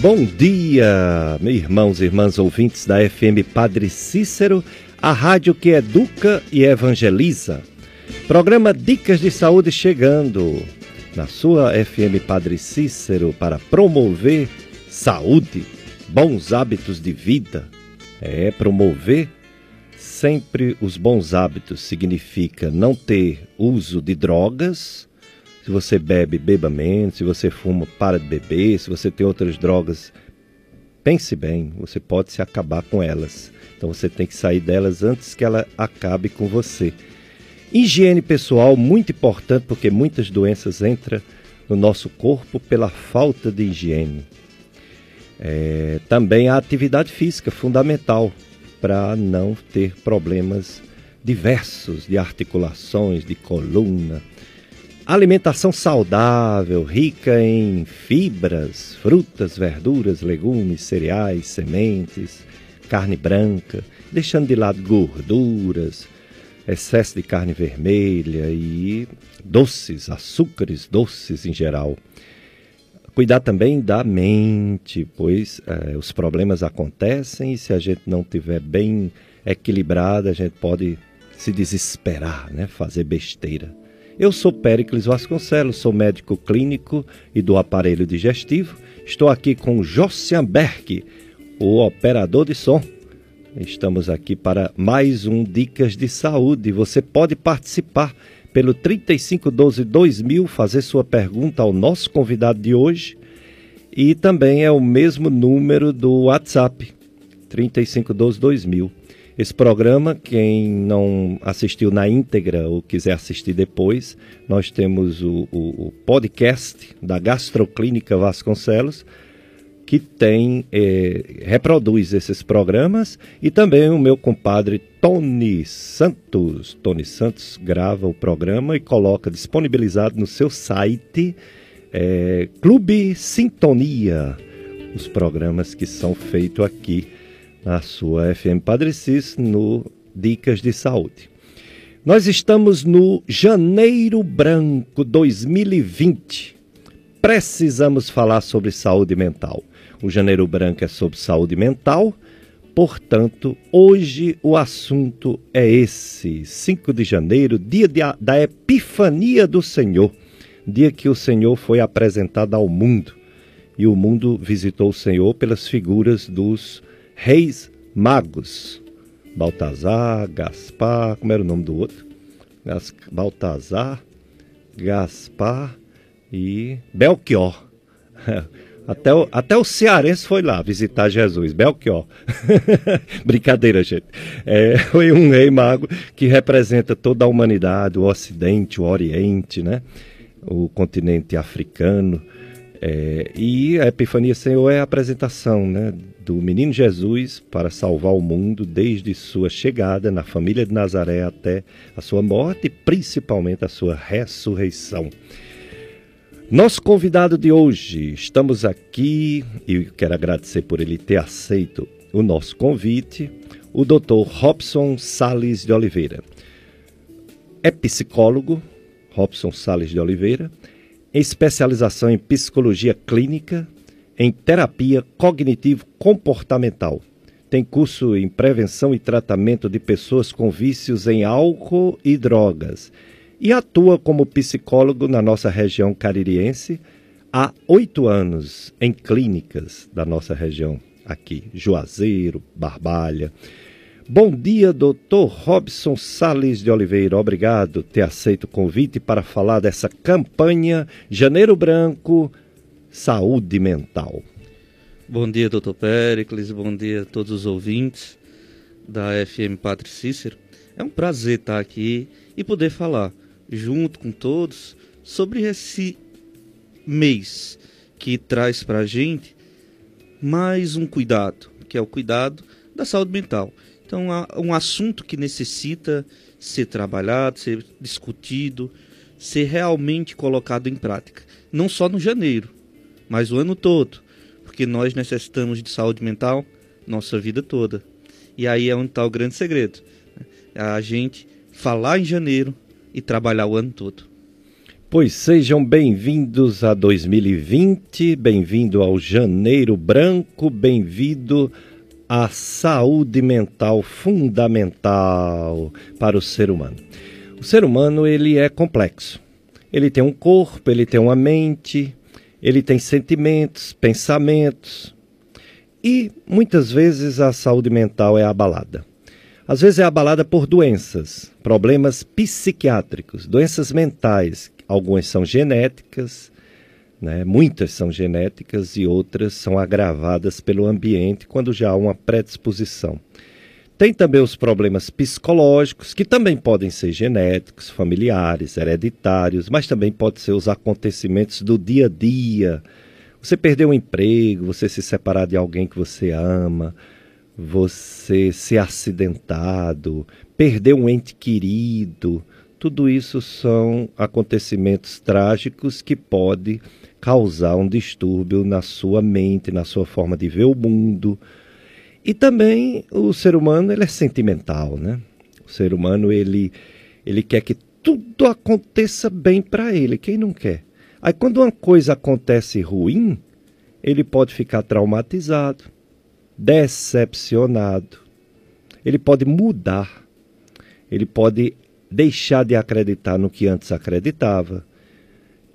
Bom dia, meus irmãos e irmãs ouvintes da FM Padre Cícero, a rádio que educa e evangeliza. Programa Dicas de Saúde chegando na sua FM Padre Cícero para promover saúde, bons hábitos de vida. É, promover sempre os bons hábitos significa não ter uso de drogas. Se você bebe, beba menos. Se você fuma, para de beber. Se você tem outras drogas, pense bem, você pode se acabar com elas. Então você tem que sair delas antes que ela acabe com você. Higiene pessoal, muito importante, porque muitas doenças entram no nosso corpo pela falta de higiene. Também a atividade física, fundamental, para não ter problemas diversos de articulações, de coluna. Alimentação saudável, rica em fibras, frutas, verduras, legumes, cereais, sementes, carne branca, deixando de lado gorduras, excesso de carne vermelha e doces, açúcares doces em geral. Cuidar também da mente, pois os problemas acontecem e se a gente não estiver bem equilibrada, a gente pode se desesperar, né? Fazer besteira. Eu sou Pericles Vasconcelos, sou médico clínico e do aparelho digestivo. Estou aqui com Jossian Berk, o operador de som. Estamos aqui para mais um Dicas de Saúde. Você pode participar pelo 3512-2000, fazer sua pergunta ao nosso convidado de hoje. E também é o mesmo número do WhatsApp, 3512-2000. Esse programa, quem não assistiu na íntegra ou quiser assistir depois, nós temos o podcast da Gastroclínica Vasconcelos, que tem, reproduz esses programas, e também o meu compadre Tony Santos. Tony Santos grava o programa e coloca disponibilizado no seu site Clube Sintonia, os programas que são feitos aqui na sua FM Padre Cícero, no Dicas de Saúde. Nós estamos no Janeiro Branco 2020. Precisamos falar sobre saúde mental. O Janeiro Branco é sobre saúde mental, portanto, hoje o assunto é esse. 5 de janeiro, dia da Epifania do Senhor, dia que o Senhor foi apresentado ao mundo. E o mundo visitou o Senhor pelas figuras dos reis magos. Baltazar, Gaspar, como era o nome do outro? Baltazar, Gaspar e Belchior. Até o cearense foi lá visitar Jesus, Belchior. Brincadeira, gente. Foi um rei mago que representa toda a humanidade, o Ocidente, o Oriente, né? O continente africano. E a Epifania do Senhor é a apresentação, né, do menino Jesus para salvar o mundo desde sua chegada na família de Nazaré até a sua morte e principalmente a sua ressurreição. Nosso convidado de hoje, estamos aqui e quero agradecer por ele ter aceito o nosso convite, o Dr. Robson Salles de Oliveira. É psicólogo, Robson Salles de Oliveira, especialização em psicologia clínica, em terapia cognitivo-comportamental. Tem curso em prevenção e tratamento de pessoas com vícios em álcool e drogas. E atua como psicólogo na nossa região caririense há 8 anos em clínicas da nossa região aqui, Juazeiro, Barbalha. Bom dia, Dr. Robson Salles de Oliveira. Obrigado por ter aceito o convite para falar dessa campanha Janeiro Branco Saúde Mental. Bom dia, Dr. Péricles. Bom dia a todos os ouvintes da FM Padre Cícero. É um prazer estar aqui e poder falar junto com todos sobre esse mês que traz para a gente mais um cuidado, que é o cuidado da saúde mental. Então, é um assunto que necessita ser trabalhado, ser discutido, ser realmente colocado em prática. Não só no janeiro, mas o ano todo, porque nós necessitamos de saúde mental nossa vida toda. E aí é onde está o grande segredo, a gente falar em janeiro e trabalhar o ano todo. Pois sejam bem-vindos a 2020, bem-vindo ao Janeiro Branco, bem-vindo à saúde mental fundamental para o ser humano. O ser humano, ele é complexo. Ele tem um corpo, ele tem uma mente, ele tem sentimentos, pensamentos. E muitas vezes a saúde mental é abalada. Às vezes é abalada por doenças, problemas psiquiátricos, doenças mentais. Algumas são genéticas, né? Muitas são genéticas e outras são agravadas pelo ambiente quando já há uma predisposição. Tem também os problemas psicológicos, que também podem ser genéticos, familiares, hereditários, mas também podem ser os acontecimentos do dia a dia. Você perdeu um emprego, você se separar de alguém que você ama, você ser acidentado, perder um ente querido. Tudo isso são acontecimentos trágicos que podem causar um distúrbio na sua mente, na sua forma de ver o mundo. E também o ser humano, ele é sentimental, né? O ser humano, ele quer que tudo aconteça bem para ele. Quem não quer? Aí quando uma coisa acontece ruim, ele pode ficar traumatizado, decepcionado. Ele pode mudar, ele pode deixar de acreditar no que antes acreditava.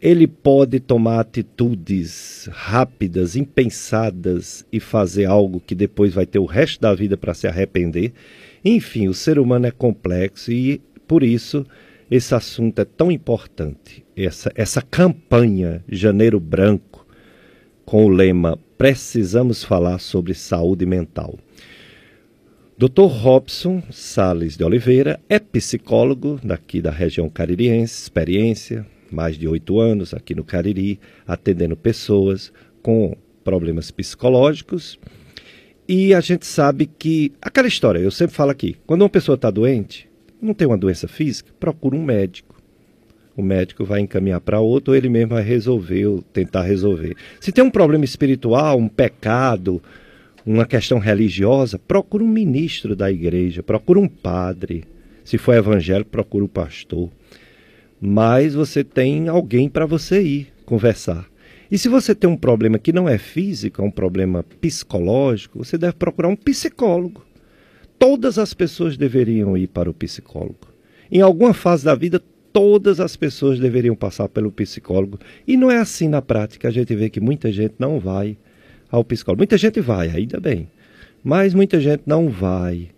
Ele pode tomar atitudes rápidas, impensadas e fazer algo que depois vai ter o resto da vida para se arrepender. Enfim, o ser humano é complexo e, por isso, esse assunto é tão importante. Essa campanha Janeiro Branco, com o lema Precisamos Falar sobre Saúde Mental. Dr. Robson Salles de Oliveira é psicólogo daqui da região caririense, experiência, mais de 8 anos aqui no Cariri, atendendo pessoas com problemas psicológicos. E a gente sabe que, aquela história, eu sempre falo aqui, quando uma pessoa está doente, não tem uma doença física, procura um médico. O médico vai encaminhar para outro, ou ele mesmo vai resolver, ou tentar resolver. Se tem um problema espiritual, um pecado, uma questão religiosa, procura um ministro da igreja, procura um padre. Se for evangélico, procura o pastor. Mas você tem alguém para você ir conversar. E se você tem um problema que não é físico, é um problema psicológico, você deve procurar um psicólogo. Todas as pessoas deveriam ir para o psicólogo. Em alguma fase da vida, todas as pessoas deveriam passar pelo psicólogo. E não é assim na prática. A gente vê que muita gente não vai ao psicólogo. Muita gente vai, ainda bem, mas muita gente não vai,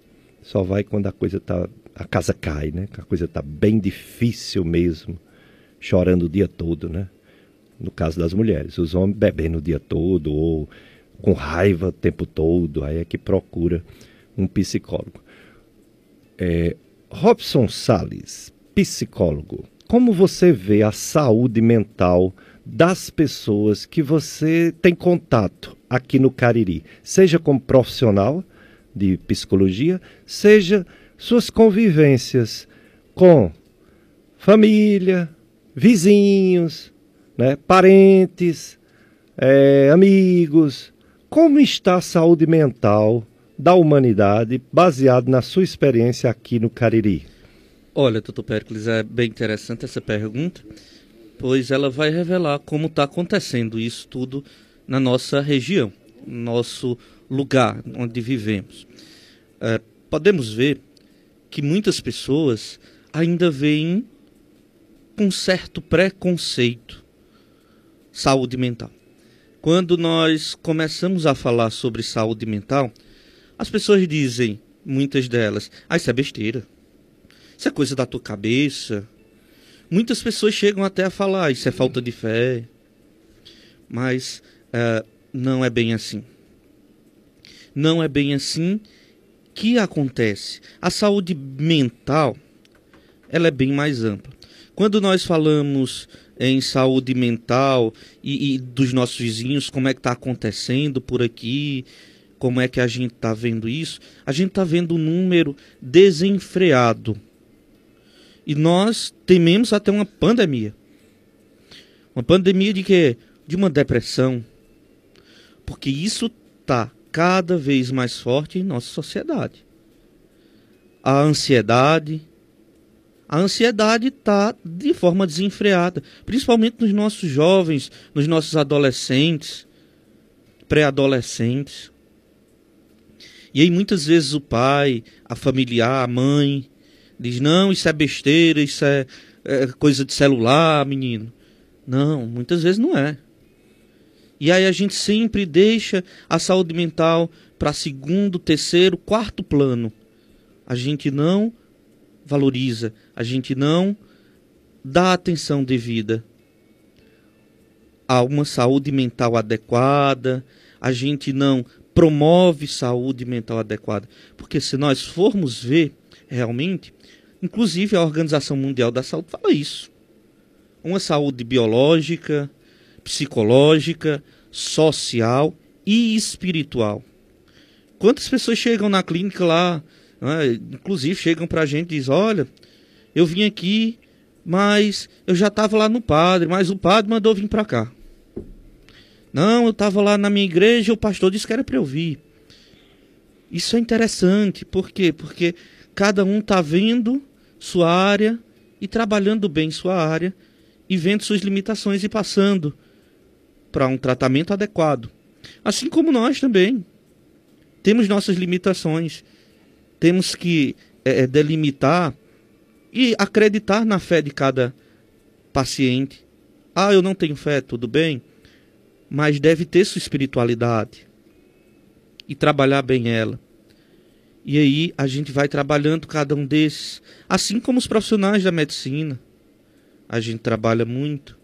só vai quando a casa cai, né? A coisa está bem difícil mesmo, chorando o dia todo, né? No caso das mulheres, os homens bebendo o dia todo ou com raiva o tempo todo, aí é que procura um psicólogo. Robson Salles, psicólogo, como você vê a saúde mental das pessoas que você tem contato aqui no Cariri, seja como profissional de psicologia, seja suas convivências com família, vizinhos, né, parentes, amigos? Como está a saúde mental da humanidade baseado na sua experiência aqui no Cariri? Olha, Dr. Péricles, é bem interessante essa pergunta, pois ela vai revelar como está acontecendo isso tudo na nossa região, nosso lugar onde vivemos. Podemos ver que muitas pessoas ainda veem com certo preconceito saúde mental. Quando nós começamos a falar sobre saúde mental, as pessoas dizem, muitas delas, isso é besteira, isso é coisa da tua cabeça. Muitas pessoas chegam até a falar, isso é falta de fé, mas não é bem assim. Não é bem assim que acontece. A saúde mental, ela é bem mais ampla. Quando nós falamos em saúde mental e dos nossos vizinhos, como é que está acontecendo por aqui, como é que a gente está vendo isso, a gente está vendo um número desenfreado. E nós tememos até uma pandemia. Uma pandemia de quê? De uma depressão. Porque isso está cada vez mais forte em nossa sociedade. A ansiedade, A ansiedade está de forma desenfreada, principalmente nos nossos jovens, nos nossos adolescentes, pré-adolescentes. E aí muitas vezes o pai, a familiar, a mãe, diz, não, isso é besteira, isso é coisa de celular, menino. Não, muitas vezes não é. E aí a gente sempre deixa a saúde mental para segundo, terceiro, quarto plano. A gente não valoriza, a gente não dá atenção devida a uma saúde mental adequada, a gente não promove saúde mental adequada. Porque se nós formos ver realmente, inclusive a Organização Mundial da Saúde fala isso, uma saúde biológica, psicológica, social e espiritual. Quantas pessoas chegam na clínica lá, né, inclusive chegam para a gente e dizem, olha, eu vim aqui, mas eu já estava lá no padre, mas o padre mandou vir para cá. Não, eu estava lá na minha igreja e o pastor disse que era para eu vir. Isso é interessante, por quê? Porque cada um está vendo sua área e trabalhando bem sua área e vendo suas limitações e passando para um tratamento adequado. Assim como nós também temos nossas limitações, temos que delimitar e acreditar na fé de cada paciente. Ah, eu não tenho fé, tudo bem, mas deve ter sua espiritualidade e trabalhar bem ela. E aí a gente vai trabalhando cada um desses, assim como os profissionais da medicina. A gente trabalha muito.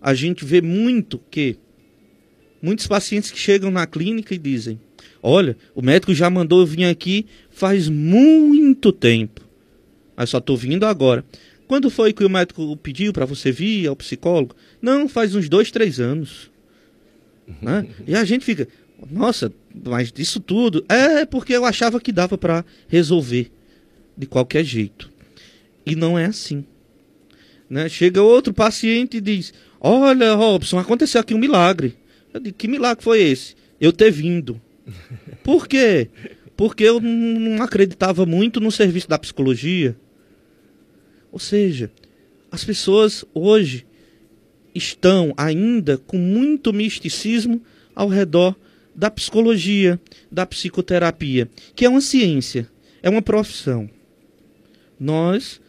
A gente vê muito que muitos pacientes que chegam na clínica e dizem, olha, o médico já mandou eu vir aqui faz muito tempo, mas só estou vindo agora. Quando foi que o médico pediu para você vir ao psicólogo? Não, faz uns 2, 3 anos. Né? E a gente fica, nossa, mas isso tudo é porque eu achava que dava para resolver de qualquer jeito. E não é assim. Né? Chega outro paciente e diz, olha, Robson, aconteceu aqui um milagre. Eu digo, que milagre foi esse? Eu ter vindo. Por quê? Porque eu não acreditava muito no serviço da psicologia. Ou seja, as pessoas hoje estão ainda com muito misticismo ao redor da psicologia, da psicoterapia, que é uma ciência, é uma profissão. Nós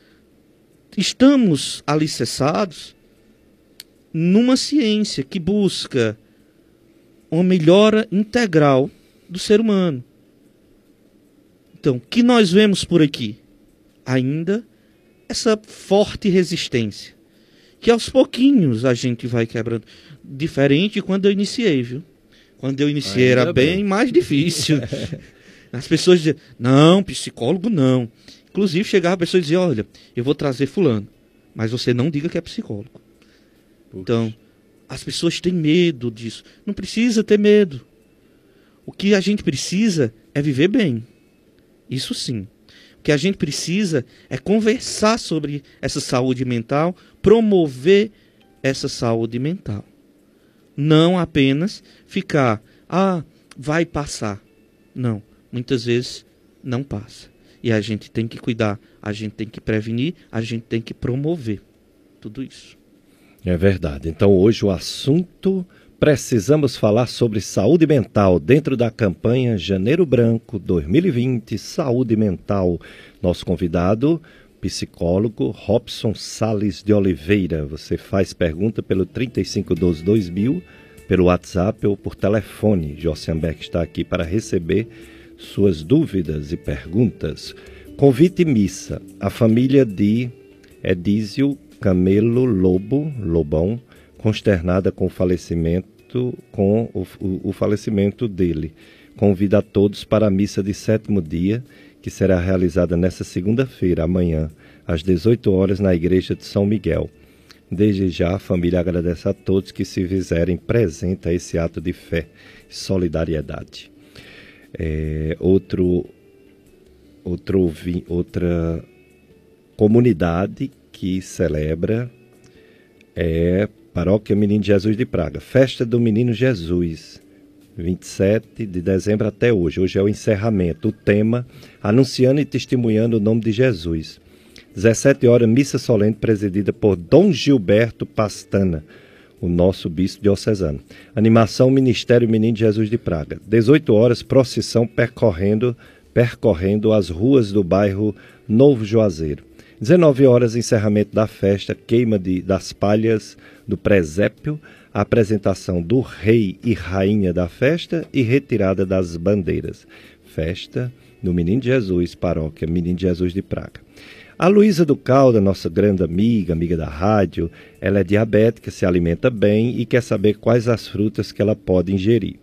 estamos alicerçados numa ciência que busca uma melhora integral do ser humano. Então, o que nós vemos por aqui? Ainda essa forte resistência, que aos pouquinhos a gente vai quebrando. Diferente de quando eu iniciei, viu? Quando eu iniciei ainda era bem mais difícil. As pessoas diziam, não, psicólogo não. Inclusive chegava a pessoa e dizia, olha, eu vou trazer fulano, mas você não diga que é psicólogo. Puxa. Então, as pessoas têm medo disso. Não precisa ter medo. O que a gente precisa é viver bem. Isso sim. O que a gente precisa é conversar sobre essa saúde mental, promover essa saúde mental. Não apenas ficar, ah, vai passar. Não, muitas vezes não passa. E a gente tem que cuidar, a gente tem que prevenir, a gente tem que promover tudo isso. É verdade. Então hoje o assunto, precisamos falar sobre saúde mental dentro da campanha Janeiro Branco 2020, saúde mental. Nosso convidado, psicólogo Robson Salles de Oliveira. Você faz pergunta pelo 3512-2000, pelo WhatsApp ou por telefone. Jossian Berk está aqui para receber suas dúvidas e perguntas. Convite e missa. A família de Edizio Camelo Lobo Lobão, consternada com o falecimento, falecimento dele, convida a todos para a missa de 7º dia, que será realizada nesta segunda-feira, amanhã, às 18 horas, na Igreja de São Miguel. Desde já, a família agradece a todos que se fizerem presente a esse ato de fé e solidariedade. Outra comunidade que celebra é Paróquia Menino Jesus de Praga, festa do Menino Jesus, 27 de dezembro até hoje. Hoje é o encerramento, o tema, anunciando e testemunhando o nome de Jesus. 17 horas, missa solene presidida por Dom Gilberto Pastana, o nosso bispo diocesano. Animação, Ministério Menino Jesus de Praga. 18 horas, procissão percorrendo as ruas do bairro Novo Juazeiro. 19 horas, encerramento da festa, queima das palhas do presépio, a apresentação do rei e rainha da festa e retirada das bandeiras. Festa do Menino Jesus, paróquia Menino Jesus de Praga. A Luísa do Calda, nossa grande amiga, amiga da rádio, ela é diabética, se alimenta bem e quer saber quais as frutas que ela pode ingerir.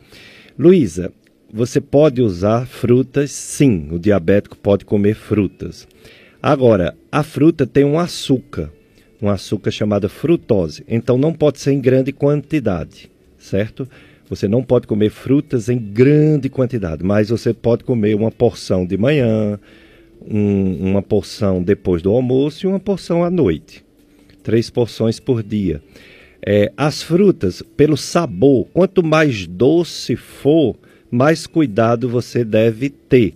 Luísa, você pode usar frutas? Sim, o diabético pode comer frutas. Agora, a fruta tem um açúcar chamado frutose, então não pode ser em grande quantidade, certo? Você não pode comer frutas em grande quantidade, mas você pode comer uma porção de manhã, uma porção depois do almoço e uma porção à noite. 3 porções por dia. As frutas, pelo sabor, quanto mais doce for, mais cuidado você deve ter.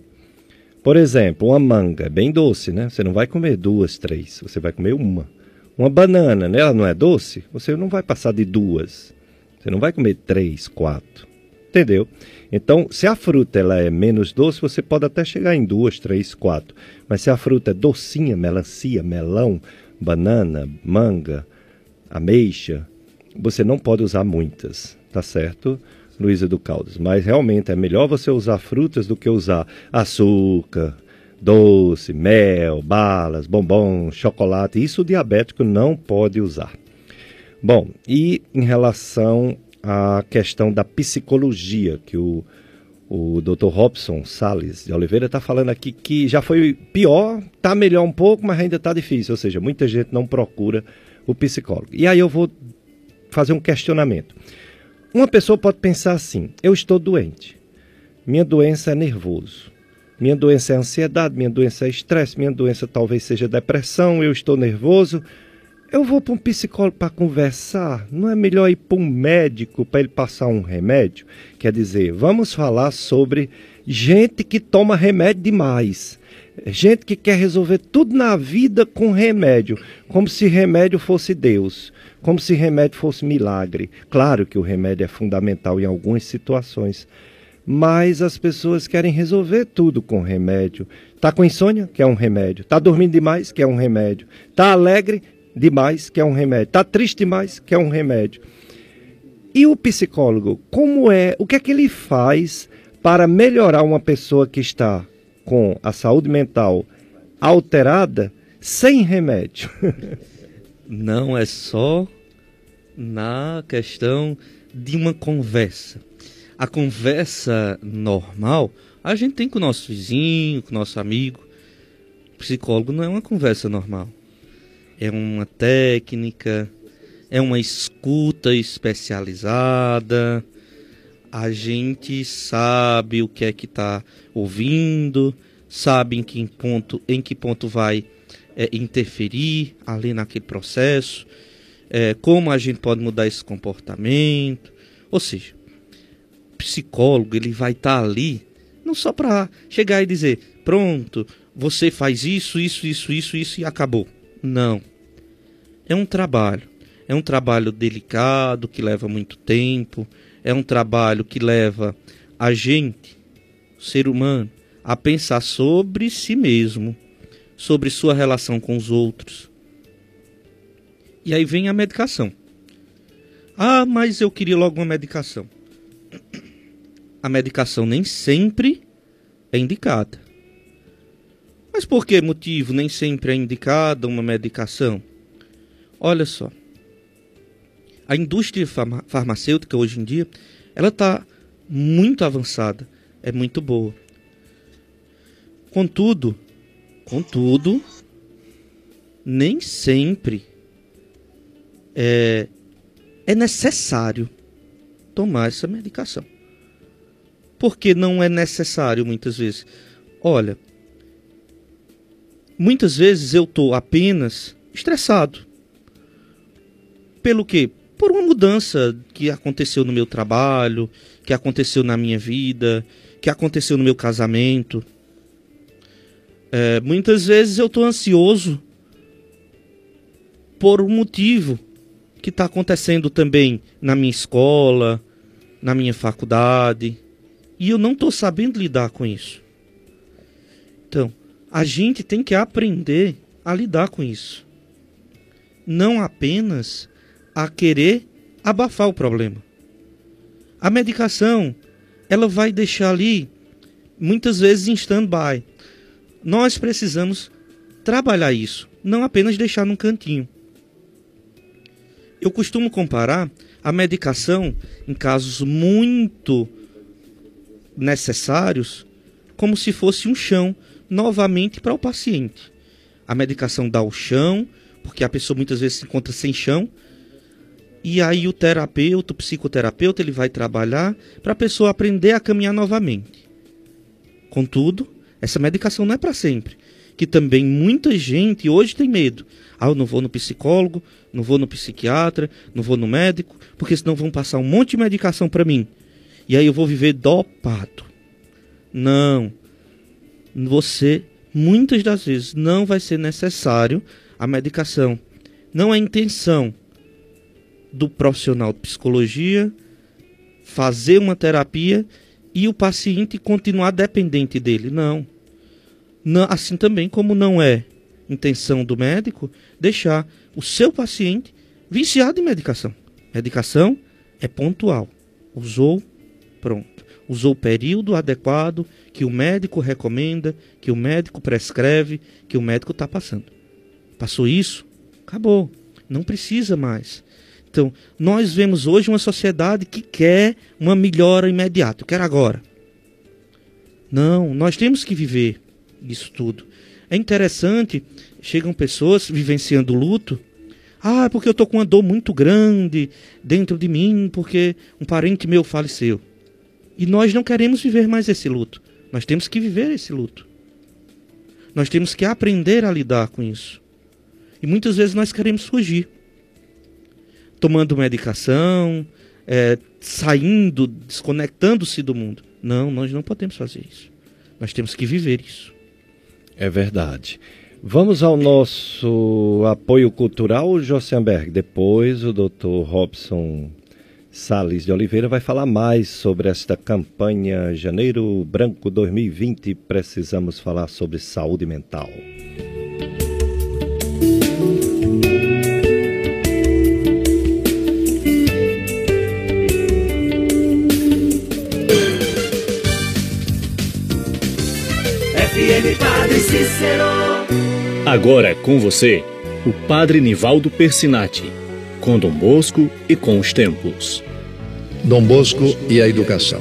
Por exemplo, uma manga, bem doce, né? Você não vai comer 2, 3, você vai comer uma. Uma banana, né? Ela não é doce? Você não vai passar de 2. Você não vai comer 3, 4. Entendeu? Então, se a fruta ela é menos doce, você pode até chegar em 2, 3, 4. Mas se a fruta é docinha, melancia, melão, banana, manga, ameixa, você não pode usar muitas, tá certo? Luísa do Caldas, mas realmente é melhor você usar frutas do que usar açúcar, doce, mel, balas, bombom, chocolate. Isso o diabético não pode usar. Bom, e em relação à questão da psicologia, que o Dr. Robson Salles de Oliveira está falando aqui, que já foi pior, está melhor um pouco, mas ainda está difícil. Ou seja, muita gente não procura o psicólogo. E aí eu vou fazer um questionamento. Uma pessoa pode pensar assim: eu estou doente, minha doença é nervoso, minha doença é ansiedade, minha doença é estresse, minha doença talvez seja depressão, eu estou nervoso, eu vou para um psicólogo para conversar, não é melhor ir para um médico para ele passar um remédio? Quer dizer, vamos falar sobre gente que toma remédio demais, gente que quer resolver tudo na vida com remédio, como se remédio fosse Deus. Como se remédio fosse milagre. Claro que o remédio é fundamental em algumas situações, mas as pessoas querem resolver tudo com remédio. Está com insônia? Quer um remédio. Está dormindo demais? Quer um remédio. Está alegre demais? Quer um remédio. Está triste demais? Quer um remédio. E o psicólogo, como é? O que é que ele faz para melhorar uma pessoa que está com a saúde mental alterada sem remédio? Não é só na questão de uma conversa. A conversa normal, a gente tem com o nosso vizinho, com o nosso amigo. O psicólogo não é uma conversa normal. É uma técnica, é uma escuta especializada. A gente sabe o que é que está ouvindo, sabe em que ponto vai interferir ali naquele processo, como a gente pode mudar esse comportamento. Ou seja, o psicólogo ele vai estar ali não só para chegar e dizer: pronto, você faz isso e acabou. Não. É um trabalho delicado, que leva muito tempo, é um trabalho que leva a gente, o ser humano, a pensar sobre si mesmo, sobre sua relação com os outros. E aí vem a medicação. Ah, mas eu queria logo uma medicação. A medicação nem sempre é indicada. Mas por que motivo nem sempre é indicada uma medicação? Olha só. A indústria farmacêutica hoje em dia, ela está muito avançada, é muito boa. Contudo, nem sempre é necessário tomar essa medicação. Porque não é necessário muitas vezes. Olha, muitas vezes eu estou apenas estressado. Pelo quê? Por uma mudança que aconteceu no meu trabalho, que aconteceu na minha vida, que aconteceu no meu casamento. Muitas vezes eu estou ansioso por um motivo que está acontecendo também na minha escola, na minha faculdade, e eu não estou sabendo lidar com isso. Então, a gente tem que aprender a lidar com isso. Não apenas a querer abafar o problema. A medicação, ela vai deixar ali, muitas vezes, em stand-by. Nós precisamos trabalhar isso, não apenas deixar num cantinho. Eu costumo comparar a medicação, em casos muito necessários, como se fosse um chão, novamente, para o paciente. A medicação dá o chão, porque a pessoa muitas vezes se encontra sem chão, e aí o terapeuta, o psicoterapeuta, ele vai trabalhar para a pessoa aprender a caminhar novamente. Contudo, essa medicação não é para sempre. Que também muita gente hoje tem medo. Ah, eu não vou no psicólogo, não vou no psiquiatra, não vou no médico, porque senão vão passar um monte de medicação para mim. E aí eu vou viver dopado. Não. Você, muitas das vezes, não vai ser necessário a medicação. Não é intenção do profissional de psicologia fazer uma terapia e o paciente continuar dependente dele. Não. Assim também como não é intenção do médico deixar o seu paciente viciado em medicação. Medicação é pontual. Usou, pronto. Usou o período adequado que o médico recomenda, que o médico prescreve, que o médico está passando. Passou isso? Acabou. Não precisa mais. Então, nós vemos hoje uma sociedade que quer uma melhora imediata. Eu quero agora. Não, nós temos que viver isso tudo. É interessante, chegam pessoas vivenciando luto. Ah, porque eu estou com uma dor muito grande dentro de mim, porque um parente meu faleceu. E nós não queremos viver mais esse luto. Nós temos que viver esse luto. Nós temos que aprender a lidar com isso. E muitas vezes nós queremos fugir. Tomando medicação, saindo, desconectando-se do mundo. Não, nós não podemos fazer isso. Nós temos que viver isso. É verdade. Vamos ao nosso apoio cultural, Josemberg. Depois o Dr. Robson Salles de Oliveira vai falar mais sobre esta campanha Janeiro Branco 2020. Precisamos falar sobre saúde mental. FM Padre Cícero. Agora com você, o Padre Nivaldo Persinati, com Dom Bosco e com os tempos. Dom Bosco e a educação.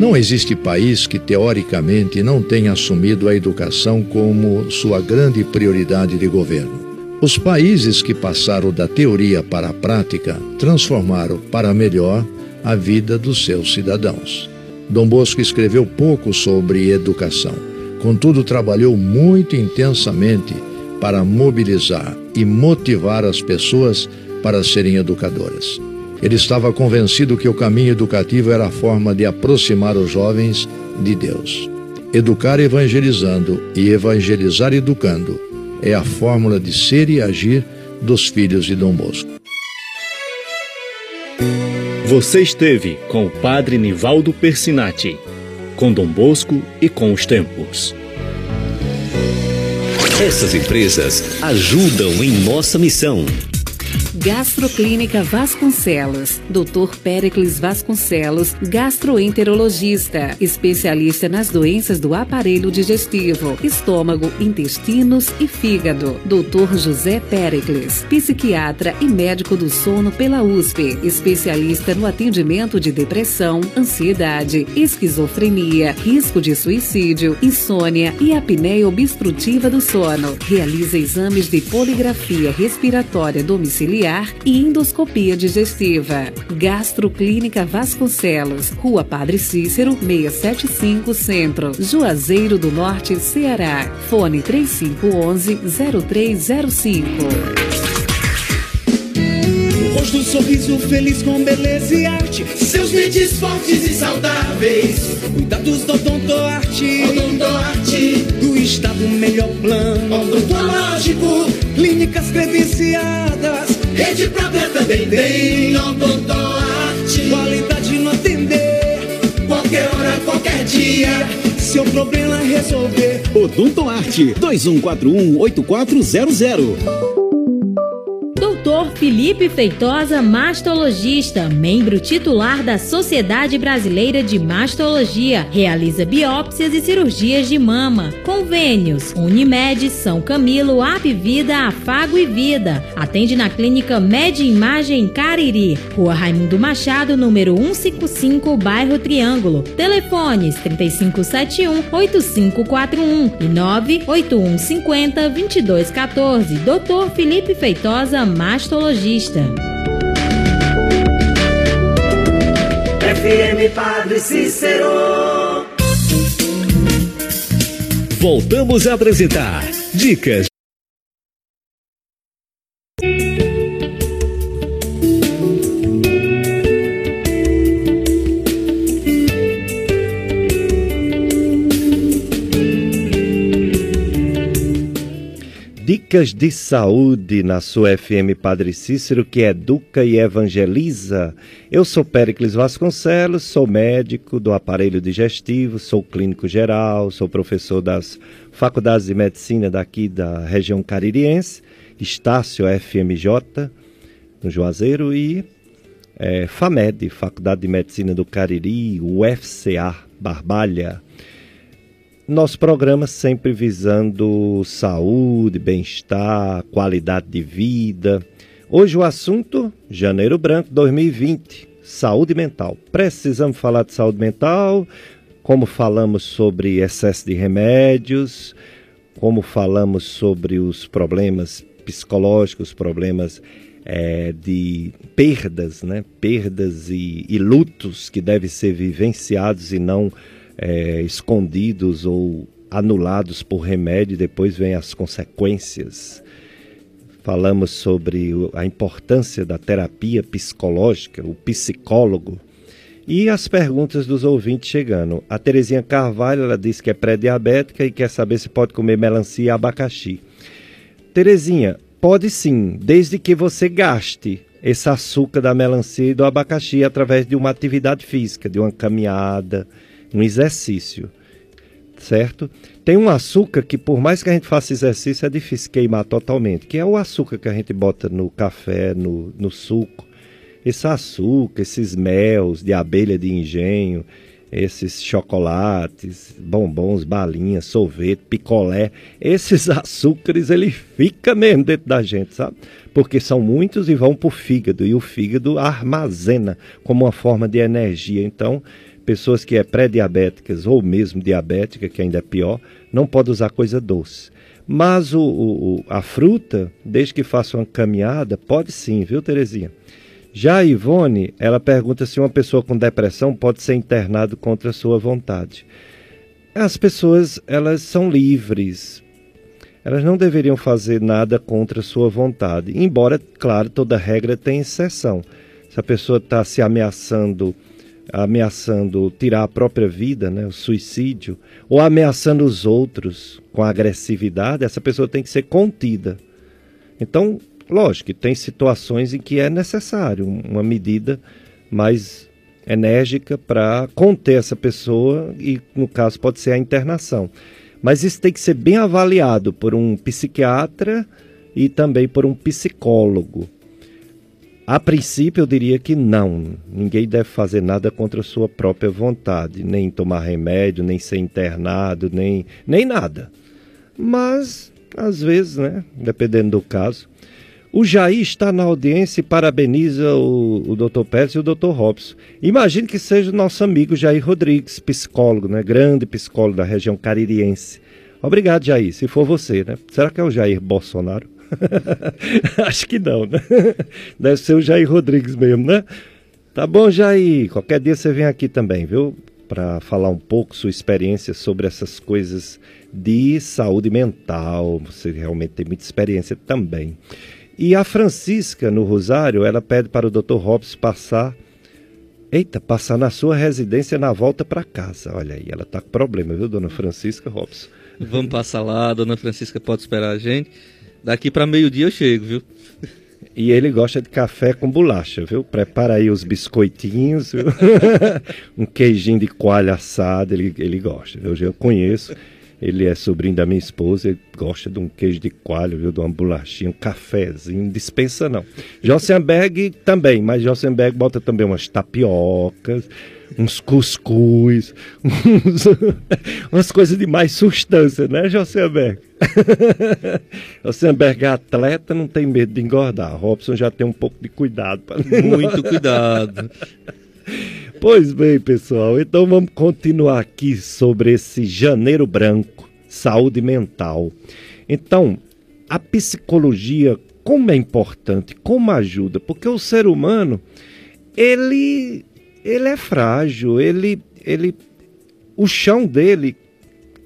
Não existe país que teoricamente não tenha assumido a educação como sua grande prioridade de governo. Os países que passaram da teoria para a prática transformaram para melhor a vida dos seus cidadãos. Dom Bosco escreveu pouco sobre educação, contudo trabalhou muito intensamente para mobilizar e motivar as pessoas para serem educadoras. Ele estava convencido que o caminho educativo era a forma de aproximar os jovens de Deus. Educar evangelizando e evangelizar educando é a fórmula de ser e agir dos filhos de Dom Bosco. Você esteve com o Padre Nivaldo Persinati, com Dom Bosco e com os tempos. Essas empresas ajudam em nossa missão. Gastroclínica Vasconcelos, Dr. Pericles Vasconcelos, gastroenterologista, especialista nas doenças do aparelho digestivo, estômago, intestinos e fígado. Dr. José Péricles, psiquiatra e médico do sono pela USP, especialista no atendimento de depressão, ansiedade, esquizofrenia, risco de suicídio, insônia e apneia obstrutiva do sono. Realiza exames de poligrafia respiratória domiciliar e endoscopia digestiva. Gastroclínica Vasconcelos, Rua Padre Cícero, 675 Centro, Juazeiro do Norte, Ceará. Fone 3511-0305. O rosto, um sorriso feliz com beleza e arte, seus dentes fortes e saudáveis. Cuidados do Odontoarte, do está do melhor plano. Odontológico, clínicas credenciadas, rede própria também tem. Odontoarte, qualidade no atender, qualquer hora, qualquer dia. Seu problema resolver. Odontoarte 2141-8400. Dr. Filipe Feitosa, mastologista, membro titular da Sociedade Brasileira de Mastologia, realiza biópsias e cirurgias de mama. Convênios Unimed, São Camilo, Apvida, Afago e Vida. Atende na Clínica Med Imagem Cariri, Rua Raimundo Machado, número 155, bairro Triângulo. Telefones 3571-8541 e 98150-2214. Dr. Filipe Feitosa, mastologista. FM Padre Cícero. Voltamos a apresentar Dicas. Dicas de saúde na sua FM Padre Cícero, que educa e evangeliza. Eu sou Pericles Vasconcelos, sou médico do aparelho digestivo, sou clínico geral, sou professor das faculdades de medicina daqui da região caririense, Estácio FMJ, no Juazeiro, e FAMED, Faculdade de Medicina do Cariri, UFCA, Barbalha. Nosso programa sempre visando saúde, bem-estar, qualidade de vida. Hoje o assunto, Janeiro Branco 2020, saúde mental. Precisamos falar de saúde mental, como falamos sobre excesso de remédios, como falamos sobre os problemas psicológicos, problemas de perdas, né? Perdas e lutos que devem ser vivenciados e não escondidos ou anulados por remédio, depois vem as consequências. Falamos sobre a importância da terapia psicológica, o psicólogo, e as perguntas dos ouvintes chegando. A Terezinha Carvalho, ela disse que é pré-diabética e quer saber se pode comer melancia e abacaxi. Terezinha, pode sim, desde que você gaste esse açúcar da melancia e do abacaxi através de uma atividade física, de uma caminhada, um exercício, certo? Tem um açúcar que, por mais que a gente faça exercício, é difícil queimar totalmente, que é o açúcar que a gente bota no café, no suco. Esse açúcar, esses mels de abelha de engenho, esses chocolates, bombons, balinhas, sorvete, picolé, esses açúcares, ele fica mesmo dentro da gente, sabe? Porque são muitos e vão para o fígado, e o fígado armazena como uma forma de energia. Então, pessoas que é pré-diabéticas ou mesmo diabética, que ainda é pior, não pode usar coisa doce. Mas a fruta, desde que faça uma caminhada, pode sim, viu, Terezinha? Já a Ivone, ela pergunta se uma pessoa com depressão pode ser internada contra a sua vontade. As pessoas, elas são livres. Elas não deveriam fazer nada contra a sua vontade. Embora, claro, toda regra tem exceção. Se a pessoa está se ameaçando tirar a própria vida, né, o suicídio, ou ameaçando os outros com agressividade, essa pessoa tem que ser contida. Então, lógico que tem situações em que é necessário uma medida mais enérgica para conter essa pessoa e, no caso, pode ser a internação. Mas isso tem que ser bem avaliado por um psiquiatra e também por um psicólogo. A princípio, eu diria que não. Ninguém deve fazer nada contra a sua própria vontade. Nem tomar remédio, nem ser internado, nem nada. Mas, às vezes, né? Dependendo do caso. O Jair está na audiência e parabeniza o Dr. Pérez e o Dr. Robson. Imagino que seja o nosso amigo Jair Rodrigues, psicólogo, né? Grande psicólogo da região caririense. Obrigado, Jair, se for você, né? Será que é o Jair Bolsonaro? Acho que não, né? Deve ser o Jair Rodrigues mesmo, né? Tá bom, Jair, qualquer dia você vem aqui também, viu? Para falar um pouco sua experiência sobre essas coisas de saúde mental. Você realmente tem muita experiência também. E a Francisca, no Rosário, ela pede para o Dr. Robson passar na sua residência na volta para casa. Olha aí, ela tá com problema, viu, dona Francisca Robson? Vamos passar lá, a dona Francisca pode esperar a gente. Daqui para meio-dia eu chego, viu? E ele gosta de café com bolacha, viu? Prepara aí os biscoitinhos, viu? Um queijinho de coalho assado, ele gosta. Eu conheço, ele é sobrinho da minha esposa, ele gosta de um queijo de coalho, viu? De uma bolachinha, um cafezinho, dispensa não. Josemberg também, mas Josemberg bota também umas tapiocas, uns cuscuz, umas coisas de mais substância, né, Josemberg? Josemberg é atleta, não tem medo de engordar. Robson já tem um pouco de cuidado. Muito cuidado. Pois bem, pessoal, então vamos continuar aqui sobre esse Janeiro Branco, saúde mental. Então, a psicologia, como é importante, como ajuda, porque o ser humano, ele é frágil, o chão dele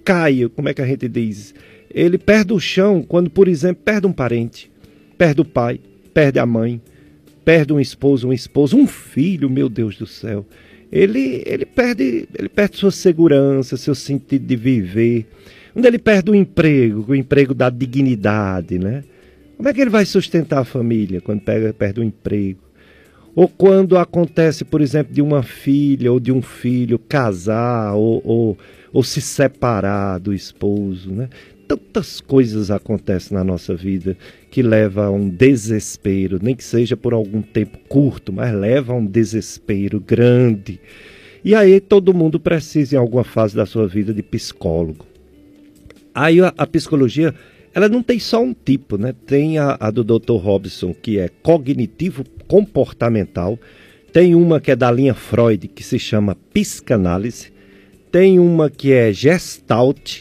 cai, como é que a gente diz? Ele perde o chão quando, por exemplo, perde um parente, perde o pai, perde a mãe, perde um esposo, uma esposa, um filho, meu Deus do céu. Ele perde sua segurança, seu sentido de viver. Quando ele perde o emprego dá dignidade, né? Como é que ele vai sustentar a família quando perde o emprego? Ou quando acontece, por exemplo, de uma filha ou de um filho casar ou se separar do esposo, né? Tantas coisas acontecem na nossa vida que leva a um desespero, nem que seja por algum tempo curto, mas leva a um desespero grande. E aí todo mundo precisa, em alguma fase da sua vida, de psicólogo. Aí a psicologia... ela não tem só um tipo, né? Tem a do Dr. Robson, que é cognitivo-comportamental. Tem uma que é da linha Freud, que se chama psicanálise. Tem uma que é gestalt,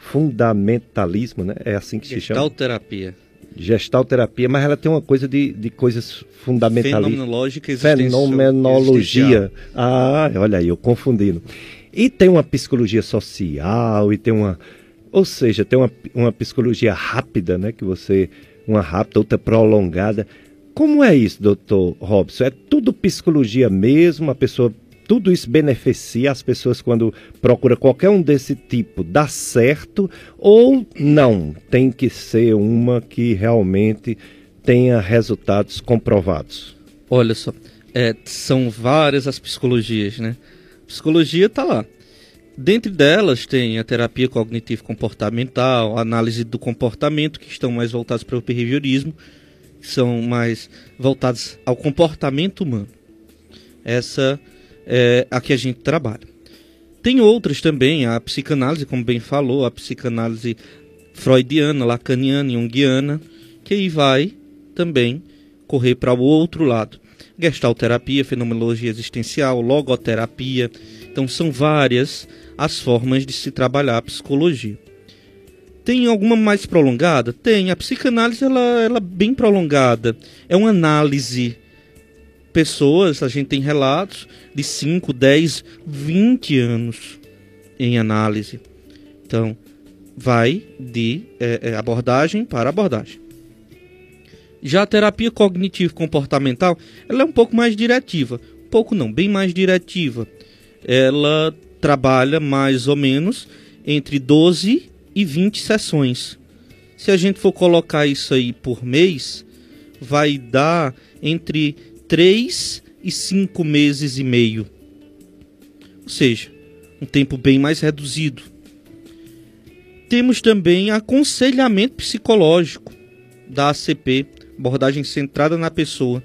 fundamentalismo, né? É assim que se chama. Gestalterapia. Gestalterapia, mas ela tem uma coisa de coisas fundamentalistas. Fenomenológica e fenomenologia. Ah, olha aí, eu confundindo. E tem uma psicologia social, e tem uma... Ou seja, tem uma psicologia rápida, né? Que você, uma rápida, outra prolongada. Como é isso, doutor Robson? É tudo psicologia mesmo? A pessoa, tudo isso beneficia as pessoas quando procura qualquer um desse tipo? Dá certo ou não? Tem que ser uma que realmente tenha resultados comprovados. Olha só, são várias as psicologias, né? A psicologia está lá. Dentre delas tem a terapia cognitivo-comportamental, a análise do comportamento, que estão mais voltados para o behaviorismo, que são mais voltados ao comportamento humano. Essa é a que a gente trabalha. Tem outras também, a psicanálise, como bem falou, a psicanálise freudiana, lacaniana, junguiana, que aí vai também correr para o outro lado. Gestalterapia, fenomenologia existencial, logoterapia. Então são várias as formas de se trabalhar a psicologia. Tem alguma mais prolongada? Tem. A psicanálise ela é bem prolongada. É uma análise. Pessoas, a gente tem relatos de 5, 10, 20 anos em análise. Então vai de abordagem para abordagem. Já a terapia cognitivo-comportamental, ela é um pouco mais diretiva. Pouco não, bem mais diretiva. Ela trabalha mais ou menos entre 12 e 20 sessões. Se a gente for colocar isso aí por mês, vai dar entre 3 e 5 meses e meio. Ou seja, um tempo bem mais reduzido. Temos também aconselhamento psicológico da ACP. Abordagem centrada na pessoa,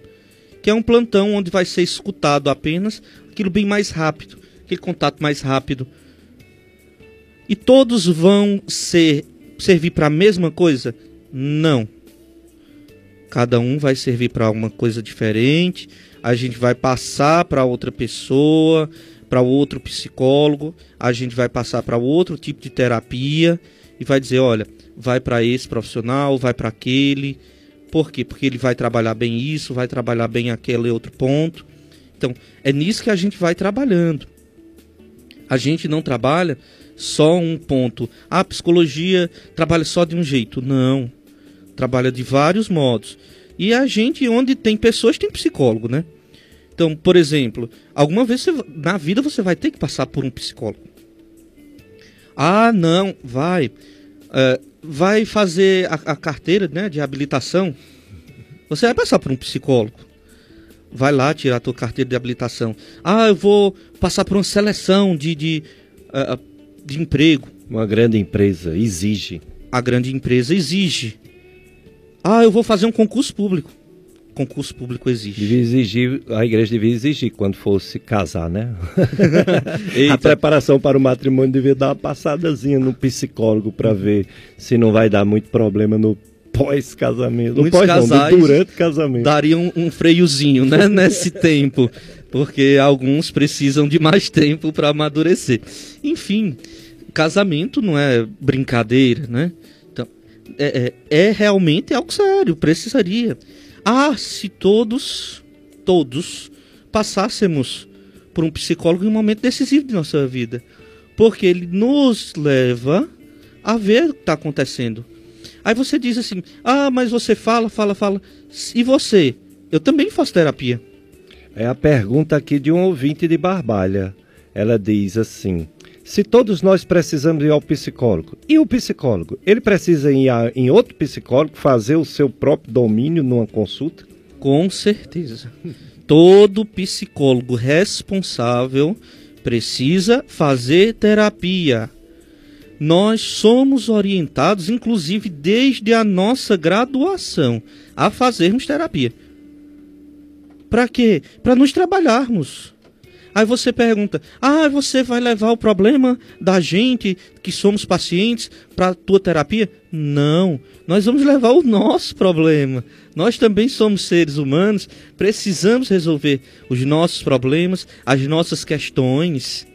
que é um plantão onde vai ser escutado apenas aquilo bem mais rápido, aquele contato mais rápido. E todos vão servir para a mesma coisa? Não. Cada um vai servir para uma coisa diferente, a gente vai passar para outra pessoa, para outro psicólogo, a gente vai passar para outro tipo de terapia e vai dizer, olha, vai para esse profissional, vai para aquele... Por quê? Porque ele vai trabalhar bem isso, vai trabalhar bem aquele outro ponto. Então, é nisso que a gente vai trabalhando. A gente não trabalha só um ponto. A psicologia trabalha só de um jeito. Não. Trabalha de vários modos. E a gente, onde tem pessoas, tem psicólogo, né? Então, por exemplo, alguma vez na vida você vai ter que passar por um psicólogo. Ah, não, vai fazer a carteira, né, de habilitação. Você vai passar por um psicólogo. Vai lá tirar a tua carteira de habilitação. Ah, eu vou passar por uma seleção de emprego. Uma grande empresa exige. A grande empresa exige. Ah, eu vou fazer um concurso público. Concurso público exige. Devia exigir, a igreja devia exigir quando fosse casar, né? A preparação para o matrimônio devia dar uma passadazinha no psicólogo para ver se não vai dar muito problema no pós-casamento. Muitos casais durante o casamento. Dariam um freiozinho, né, nesse tempo, porque alguns precisam de mais tempo para amadurecer. Enfim, casamento não é brincadeira, né? Então, é realmente algo sério, precisaria. Ah, se todos passássemos por um psicólogo em um momento decisivo de nossa vida, porque ele nos leva a ver o que está acontecendo. Aí você diz assim, ah, mas você fala. E você? Eu também faço terapia. É a pergunta aqui de um ouvinte de Barbalha. Ela diz assim, se todos nós precisamos ir ao psicólogo, e o psicólogo? Ele precisa ir em outro psicólogo, fazer o seu próprio domínio numa consulta? Com certeza. Todo psicólogo responsável precisa fazer terapia. Nós somos orientados, inclusive desde a nossa graduação, a fazermos terapia. Para quê? Para nos trabalharmos. Aí você pergunta, ah, você vai levar o problema da gente, que somos pacientes, para a tua terapia? Não, nós vamos levar o nosso problema. Nós também somos seres humanos, precisamos resolver os nossos problemas, as nossas questões.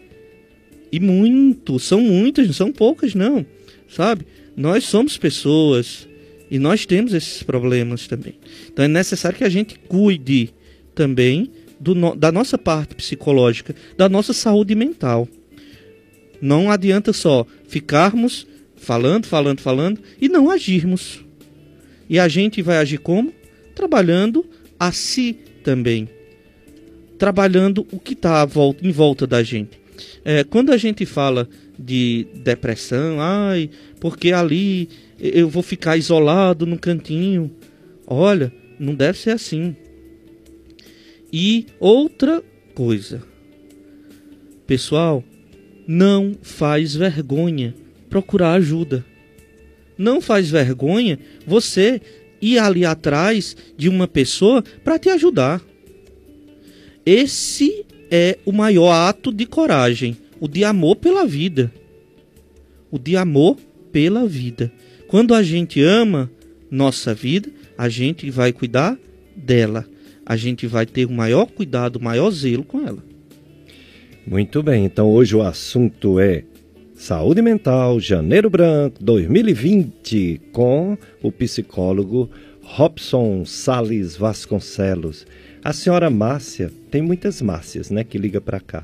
E muito, são muitas, não são poucas não, sabe? Nós somos pessoas e nós temos esses problemas também. Então é necessário que a gente cuide também da nossa parte psicológica, da nossa saúde mental. Não adianta só ficarmos falando e não agirmos. E a gente vai agir como? Trabalhando a si também. Trabalhando o que está em volta da gente. Quando a gente fala de depressão, ai, porque ali eu vou ficar isolado num cantinho. Olha, não deve ser assim. E outra coisa, pessoal, não faz vergonha procurar ajuda. Não faz vergonha você ir ali atrás de uma pessoa para te ajudar. Esse é o maior ato de coragem, o de amor pela vida. O de amor pela vida. Quando a gente ama nossa vida, a gente vai cuidar dela. A gente vai ter o maior cuidado, o maior zelo com ela. Muito bem, então hoje o assunto é Saúde Mental, Janeiro Branco, 2020, com o psicólogo Robson Salles Vasconcelos. A senhora Márcia, tem muitas Márcias, né, que liga para cá.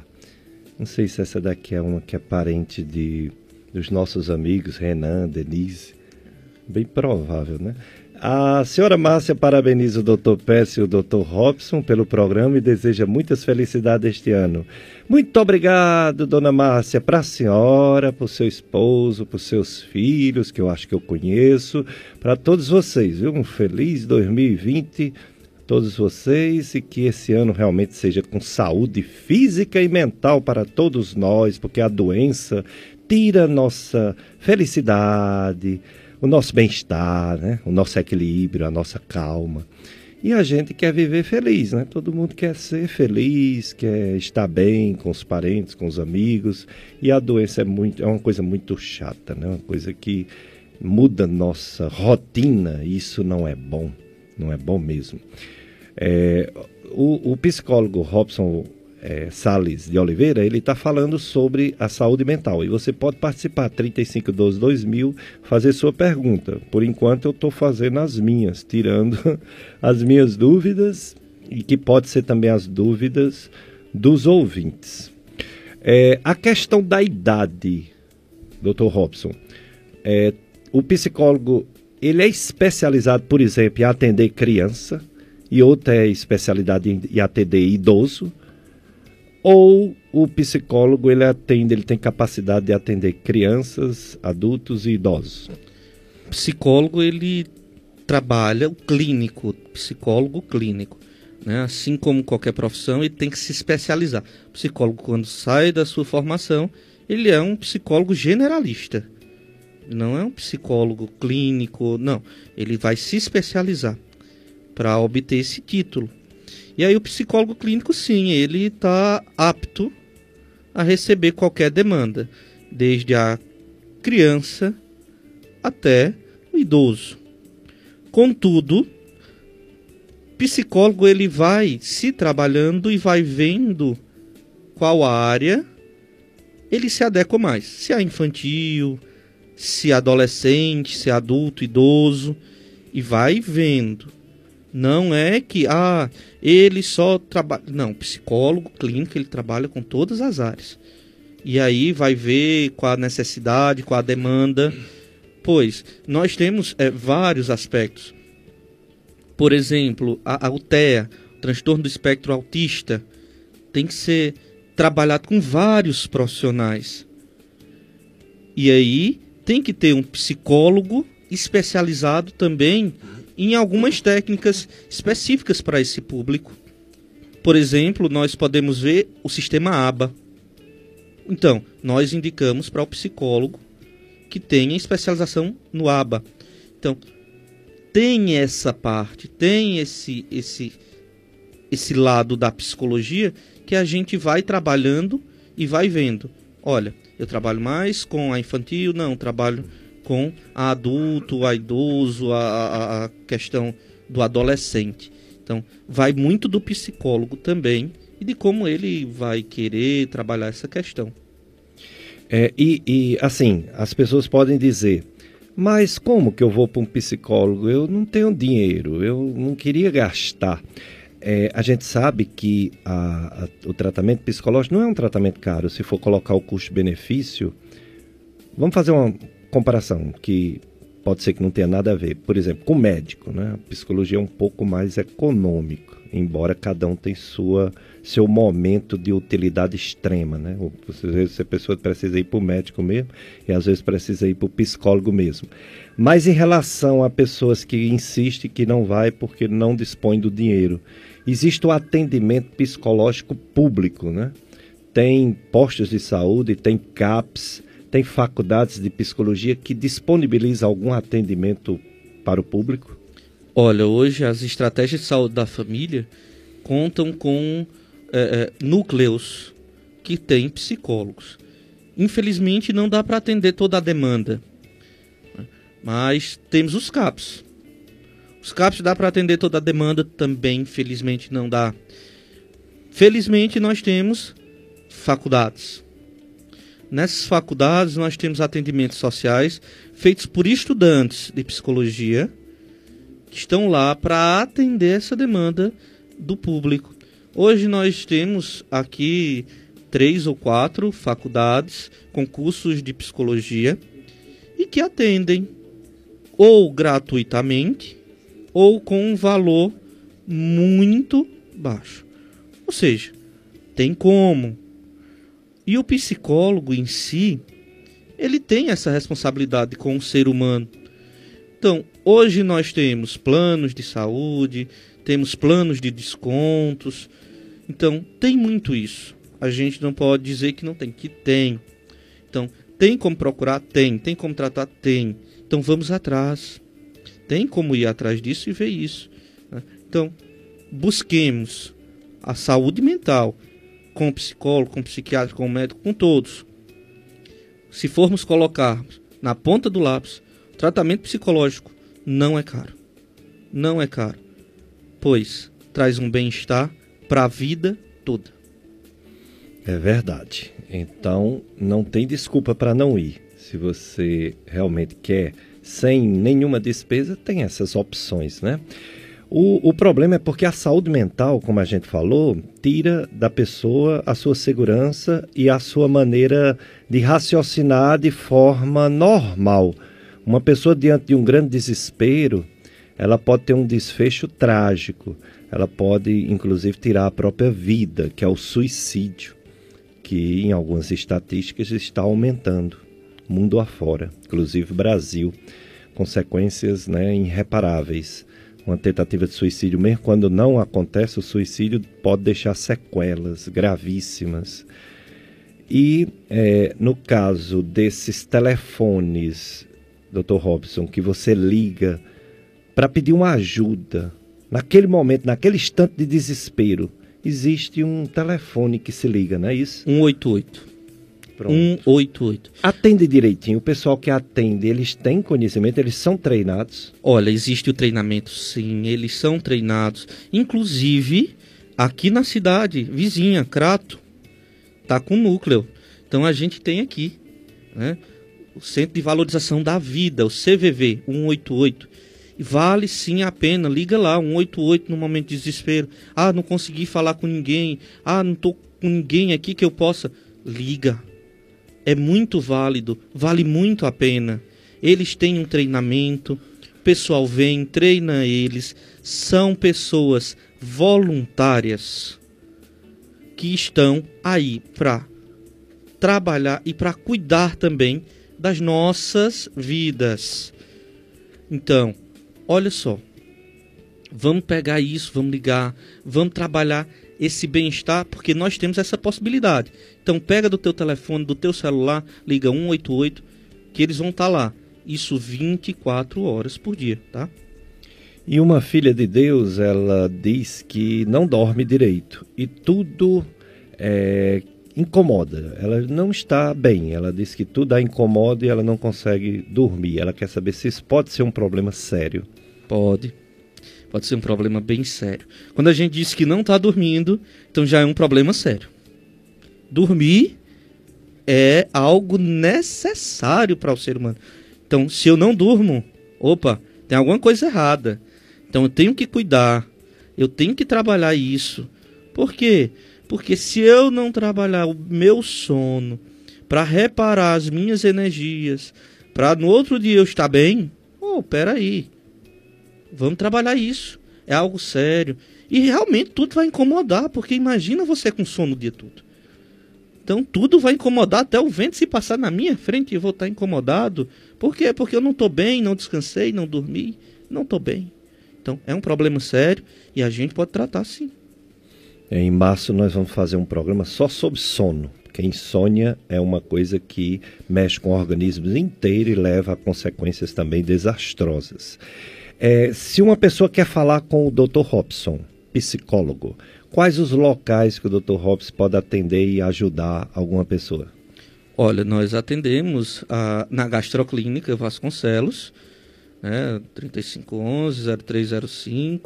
Não sei se essa daqui é uma que é parente dos nossos amigos Renan, Denise. Bem provável, né? A senhora Márcia parabeniza o Dr. Pécio e o Dr. Robson pelo programa e deseja muitas felicidades este ano. Muito obrigado, dona Márcia, para a senhora, para o seu esposo, para os seus filhos, que eu acho que eu conheço, para todos vocês, viu? Um feliz 2020. Todos vocês, e que esse ano realmente seja com saúde física e mental para todos nós, porque a doença tira nossa felicidade, o nosso bem-estar, né? O nosso equilíbrio, a nossa calma. E a gente quer viver feliz, né? Todo mundo quer ser feliz, quer estar bem com os parentes, com os amigos, e a doença é uma coisa muito chata, né? Uma coisa que muda nossa rotina, e isso não é bom, não é bom mesmo. O psicólogo Robson Salles de Oliveira, ele está falando sobre a saúde mental, e você pode participar, 3512-2000, fazer sua pergunta. Por enquanto eu estou fazendo as minhas, tirando as minhas dúvidas, e que pode ser também as dúvidas dos ouvintes. A questão da idade, Dr. Robson, o psicólogo, ele é especializado, por exemplo, em atender criança, e outra é especialidade em atender idoso, ou O psicólogo, ele tem capacidade de atender crianças, adultos e idosos. O psicólogo, ele trabalha o psicólogo clínico, né? Assim como qualquer profissão, ele tem que se especializar. O psicólogo, quando sai da sua formação, ele é um psicólogo generalista. Não é um psicólogo clínico, não. Ele vai se especializar para obter esse título. E aí o psicólogo clínico, sim, ele está apto a receber qualquer demanda, desde a criança até o idoso. Contudo, psicólogo, ele vai se trabalhando e vai vendo qual área ele se adequa mais. Se é infantil, se é adolescente, se é adulto, idoso, e vai vendo. Não é que ele só trabalha... Não, psicólogo clínico, ele trabalha com todas as áreas. E aí vai ver qual a necessidade, qual a demanda. Pois, nós temos vários aspectos. Por exemplo, o TEA, o transtorno do espectro autista, tem que ser trabalhado com vários profissionais. E aí tem que ter um psicólogo especializado também em algumas técnicas específicas para esse público. Por exemplo, nós podemos ver o sistema ABA. Então, nós indicamos para o psicólogo que tenha especialização no ABA. Então, tem essa parte, tem esse lado da psicologia que a gente vai trabalhando e vai vendo. Olha, eu trabalho mais com a infantil, não, trabalho com a adulto, a idoso, a questão do adolescente. Então, vai muito do psicólogo também e de como ele vai querer trabalhar essa questão. Assim, as pessoas podem dizer... Mas como que eu vou para um psicólogo? Eu não tenho dinheiro, eu não queria gastar. A gente sabe que o tratamento psicológico não é um tratamento caro. Se for colocar o custo-benefício, vamos fazer uma comparação que pode ser que não tenha nada a ver. Por exemplo, com o médico, né? A psicologia é um pouco mais econômica, embora cada um tenha seu momento de utilidade extrema, né? Às vezes a pessoa precisa ir para o médico mesmo e às vezes precisa ir para o psicólogo mesmo. Mas em relação a pessoas que insistem que não vai porque não dispõe do dinheiro, existe o atendimento psicológico público, né? Tem postos de saúde, tem CAPS, tem faculdades de psicologia que disponibiliza algum atendimento para o público? Olha, hoje as estratégias de saúde da família contam com núcleos que têm psicólogos. Infelizmente não dá para atender toda a demanda, mas temos os CAPs. Os CAPs dá para atender toda a demanda também, infelizmente não dá. Felizmente nós temos faculdades. Nessas faculdades nós temos atendimentos sociais feitos por estudantes de psicologia que estão lá para atender essa demanda do público. Hoje nós temos aqui 3 ou 4 faculdades com cursos de psicologia e que atendem ou gratuitamente ou com um valor muito baixo. Ou seja, tem como. E o psicólogo em si, ele tem essa responsabilidade com o ser humano. Então, hoje nós temos planos de saúde, temos planos de descontos. Então, tem muito isso. A gente não pode dizer que não tem, que tem. Então, tem como procurar? Tem. Tem como tratar? Tem. Então, vamos atrás. Tem como ir atrás disso e ver isso, né? Então, busquemos a saúde mental com o psicólogo, com o psiquiatra, com o médico, com todos. Se formos colocar na ponta do lápis, tratamento psicológico não é caro. Não é caro, pois traz um bem-estar para a vida toda. É verdade. Então, não tem desculpa para não ir. Se você realmente quer, sem nenhuma despesa, tem essas opções, né? O problema é porque a saúde mental, como a gente falou, tira da pessoa a sua segurança e a sua maneira de raciocinar de forma normal. Uma pessoa diante de um grande desespero, ela pode ter um desfecho trágico. Ela pode, inclusive, tirar a própria vida, que é o suicídio, que em algumas estatísticas está aumentando, mundo afora, inclusive Brasil, consequências, né, irreparáveis. Uma tentativa de suicídio, mesmo quando não acontece o suicídio, pode deixar sequelas gravíssimas. E no caso desses telefones, Dr. Robson, que você liga para pedir uma ajuda, naquele momento, naquele instante de desespero, existe um telefone que se liga, não é isso? 188. Pronto. 188. Atende direitinho. O pessoal que atende, eles têm conhecimento? Eles são treinados? Olha, existe o treinamento, sim. Eles são treinados. Inclusive, aqui na cidade vizinha, Crato, está com núcleo. Então, a gente tem aqui, né, o Centro de Valorização da Vida, o CVV, 188. Vale sim a pena, liga lá, 188 no momento de desespero. Ah, não consegui falar com ninguém. Ah, não estou com ninguém aqui que eu possa. Liga. É muito válido, vale muito a pena. Eles têm um treinamento, o pessoal vem, treina eles. São pessoas voluntárias que estão aí para trabalhar e para cuidar também das nossas vidas. Então, olha só, vamos pegar isso, vamos ligar, vamos trabalhar esse bem-estar, porque nós temos essa possibilidade. Então, pega do teu telefone, do teu celular, liga 188, que eles vão estar lá. Isso 24 horas por dia, tá? E uma filha de Deus, ela diz que não dorme direito e tudo incomoda. Ela não está bem, ela diz que tudo a incomoda e ela não consegue dormir. Ela quer saber se isso pode ser um problema sério. Pode ser um problema bem sério. Quando a gente diz que não está dormindo, então já é um problema sério. Dormir é algo necessário para o ser humano. Então, se eu não durmo, opa, tem alguma coisa errada. Então eu tenho que cuidar, eu tenho que trabalhar isso. Por quê? Porque se eu não trabalhar o meu sono para reparar as minhas energias, para no outro dia eu estar bem, oh, peraí, vamos trabalhar isso, é algo sério. E realmente tudo vai incomodar, porque imagina você com sono o dia todo. Então tudo vai incomodar, até o vento se passar na minha frente eu vou estar incomodado. Por quê? Porque eu não estou bem, não descansei, não dormi, não estou bem. Então é um problema sério e a gente pode tratar sim. Em março nós vamos fazer um programa só sobre sono, porque insônia é uma coisa que mexe com o organismo inteiro e leva a consequências também desastrosas. Se uma pessoa quer falar com o Dr. Robson, psicólogo, quais os locais que o Dr. Robson pode atender e ajudar alguma pessoa? Olha, nós atendemos na Gastroclínica Vasconcelos, né, 3511-0305,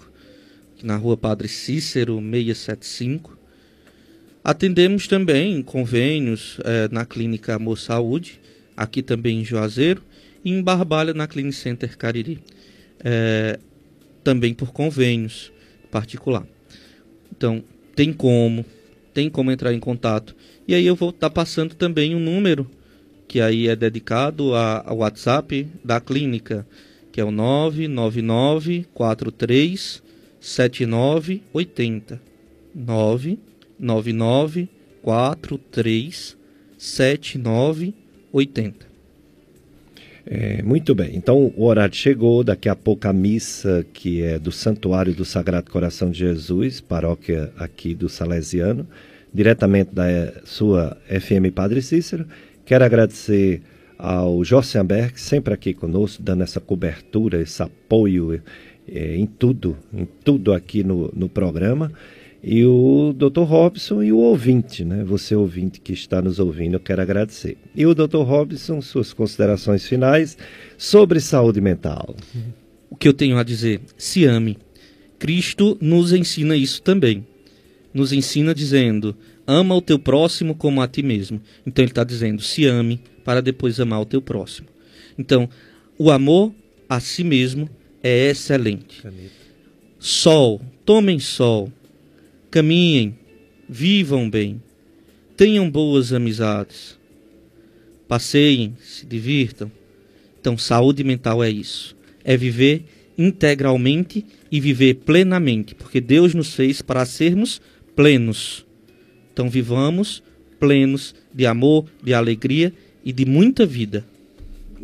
na Rua Padre Cícero, 675. Atendemos também convênios na Clínica Amor Saúde, aqui também em Juazeiro, e em Barbalha, na Clinic Center Cariri, também por convênios particular. Então, tem como entrar em contato. E aí eu vou estar passando também um número, que aí é dedicado ao WhatsApp da clínica, que é o 999-43-7980. 999-43-7980. Muito bem, então o horário chegou, daqui a pouco a missa que é do Santuário do Sagrado Coração de Jesus, paróquia aqui do Salesiano, diretamente da sua FM Padre Cícero. Quero agradecer ao Jossian Berk, sempre aqui conosco, dando essa cobertura, esse apoio em tudo aqui no programa. E o Dr. Robson e o ouvinte, né? Você ouvinte que está nos ouvindo, eu quero agradecer. E o Dr. Robson, suas considerações finais sobre saúde mental. O que eu tenho a dizer? Se ame. Cristo nos ensina isso também. Nos ensina dizendo, ama o teu próximo como a ti mesmo. Então ele está dizendo, se ame para depois amar o teu próximo. Então, o amor a si mesmo é excelente. Sol, tomem sol. Caminhem, vivam bem, tenham boas amizades, passeiem, se divirtam. Então, saúde mental é isso, é viver integralmente e viver plenamente, porque Deus nos fez para sermos plenos. Então, vivamos plenos de amor, de alegria e de muita vida.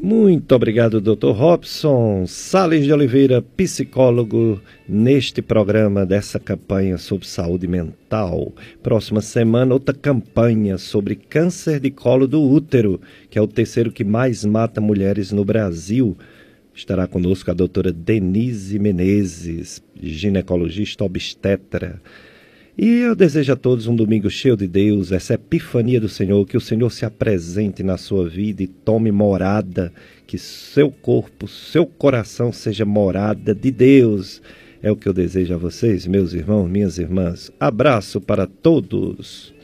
Muito obrigado, Dr. Robson Salles de Oliveira, psicólogo, neste programa dessa campanha sobre saúde mental. Próxima semana, outra campanha sobre câncer de colo do útero, que é o terceiro que mais mata mulheres no Brasil. Estará conosco a doutora Denise Menezes, ginecologista obstetra. E eu desejo a todos um domingo cheio de Deus, essa epifania do Senhor, que o Senhor se apresente na sua vida e tome morada, que seu corpo, seu coração seja morada de Deus. É o que eu desejo a vocês, meus irmãos, minhas irmãs. Abraço para todos.